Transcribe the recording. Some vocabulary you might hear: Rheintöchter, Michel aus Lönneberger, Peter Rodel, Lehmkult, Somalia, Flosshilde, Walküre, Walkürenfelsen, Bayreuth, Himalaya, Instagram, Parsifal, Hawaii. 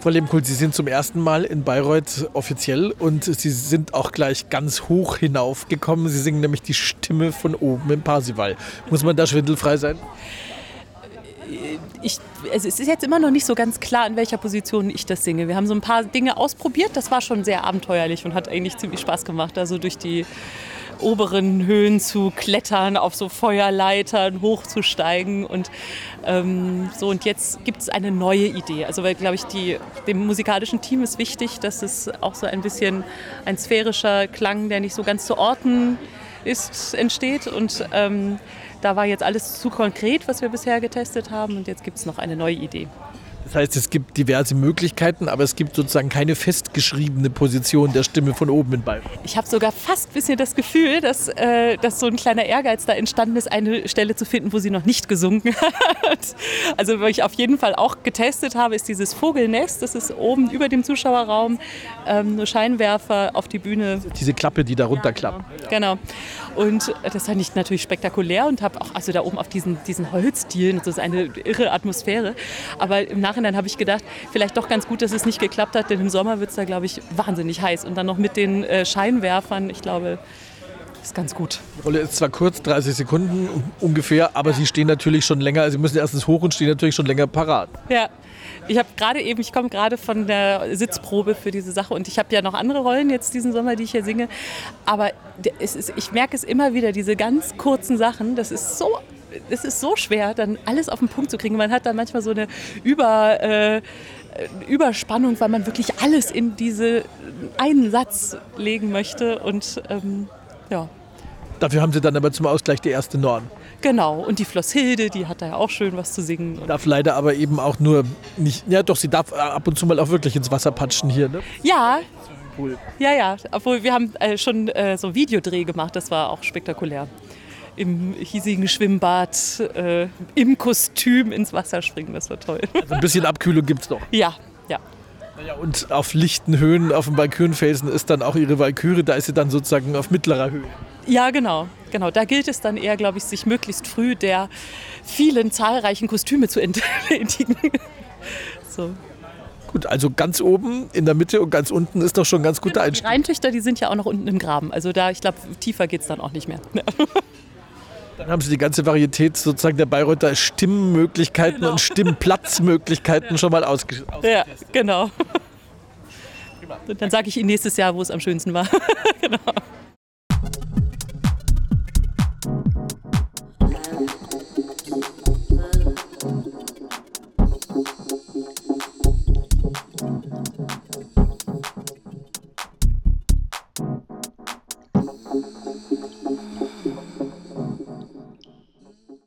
Frau Lehmkult, Sie sind zum ersten Mal in Bayreuth offiziell und Sie sind auch gleich ganz hoch hinaufgekommen. Sie singen nämlich die Stimme von oben im Parsifal. Muss man da schwindelfrei sein? Also es ist jetzt immer noch nicht so ganz klar, in welcher Position ich das singe. Wir haben so ein paar Dinge ausprobiert. Das war schon sehr abenteuerlich und hat eigentlich ziemlich Spaß gemacht, also durch die oberen Höhen zu klettern, auf so Feuerleitern hochzusteigen und so. Und jetzt gibt es eine neue Idee. Also weil, glaube ich, dem musikalischen Team ist wichtig, dass es auch so ein bisschen ein sphärischer Klang, der nicht so ganz zu orten ist, entsteht. Und da war jetzt alles zu konkret, was wir bisher getestet haben. Und jetzt gibt es noch eine neue Idee. Das heißt, es gibt diverse Möglichkeiten, aber es gibt sozusagen keine festgeschriebene Position der Stimme von oben in Bayern. Ich habe sogar fast ein bisschen das Gefühl, dass so ein kleiner Ehrgeiz da entstanden ist, eine Stelle zu finden, wo sie noch nicht gesungen hat. Also was ich auf jeden Fall auch getestet habe, ist dieses Vogelnest. Das ist oben über dem Zuschauerraum, nur Scheinwerfer auf die Bühne. Diese Klappe, die da runterklappt. Ja, genau. Und das fand ich natürlich spektakulär und habe auch da oben auf diesen Holzdielen, das ist eine irre Atmosphäre, aber im Nachhinein habe ich gedacht, vielleicht doch ganz gut, dass es nicht geklappt hat, denn im Sommer wird es da, glaube ich, wahnsinnig heiß. Und dann noch mit den Scheinwerfern, ich glaube, ist ganz gut. Die Rolle ist zwar kurz, 30 Sekunden ungefähr, aber Sie stehen natürlich schon länger, also Sie müssen erstens hoch und stehen natürlich schon länger parat. Ja, ich komme gerade von der Sitzprobe für diese Sache und ich habe ja noch andere Rollen jetzt diesen Sommer, die ich hier singe, aber ich merke es immer wieder, diese ganz kurzen Sachen, es ist so schwer, dann alles auf den Punkt zu kriegen. Man hat dann manchmal so eine Überspannung, weil man wirklich alles in diesen einen Satz legen möchte. Und Dafür haben Sie dann aber zum Ausgleich die erste Norm. Genau, und die Flosshilde, die hat da ja auch schön was zu singen. Darf leider aber eben auch nur nicht, ja doch, sie darf ab und zu mal auch wirklich ins Wasser patschen hier, ne? Ja. Cool. Ja, obwohl wir haben schon so einen Videodreh gemacht, das war auch spektakulär. Im hiesigen Schwimmbad, im Kostüm ins Wasser springen, das war toll. Also ein bisschen Abkühlung gibt's doch. Ja. Naja, und auf lichten Höhen, auf dem Walkürenfelsen ist dann auch Ihre Walküre, da ist sie dann sozusagen auf mittlerer Höhe. Ja, genau. Da gilt es dann eher, glaube ich, sich möglichst früh der vielen zahlreichen Kostüme zu entledigen. So. Gut, also ganz oben in der Mitte und ganz unten ist doch schon ein ganz guter Einstieg. Die Rheintöchter, die sind ja auch noch unten im Graben, also da, ich glaube, tiefer geht's dann auch nicht mehr. Dann haben Sie die ganze Varietät sozusagen der Bayreuther Stimmmöglichkeiten und Stimmplatzmöglichkeiten schon mal ausgetestet. Ja, genau. Und dann sage ich Ihnen nächstes Jahr, wo es am schönsten war. Genau.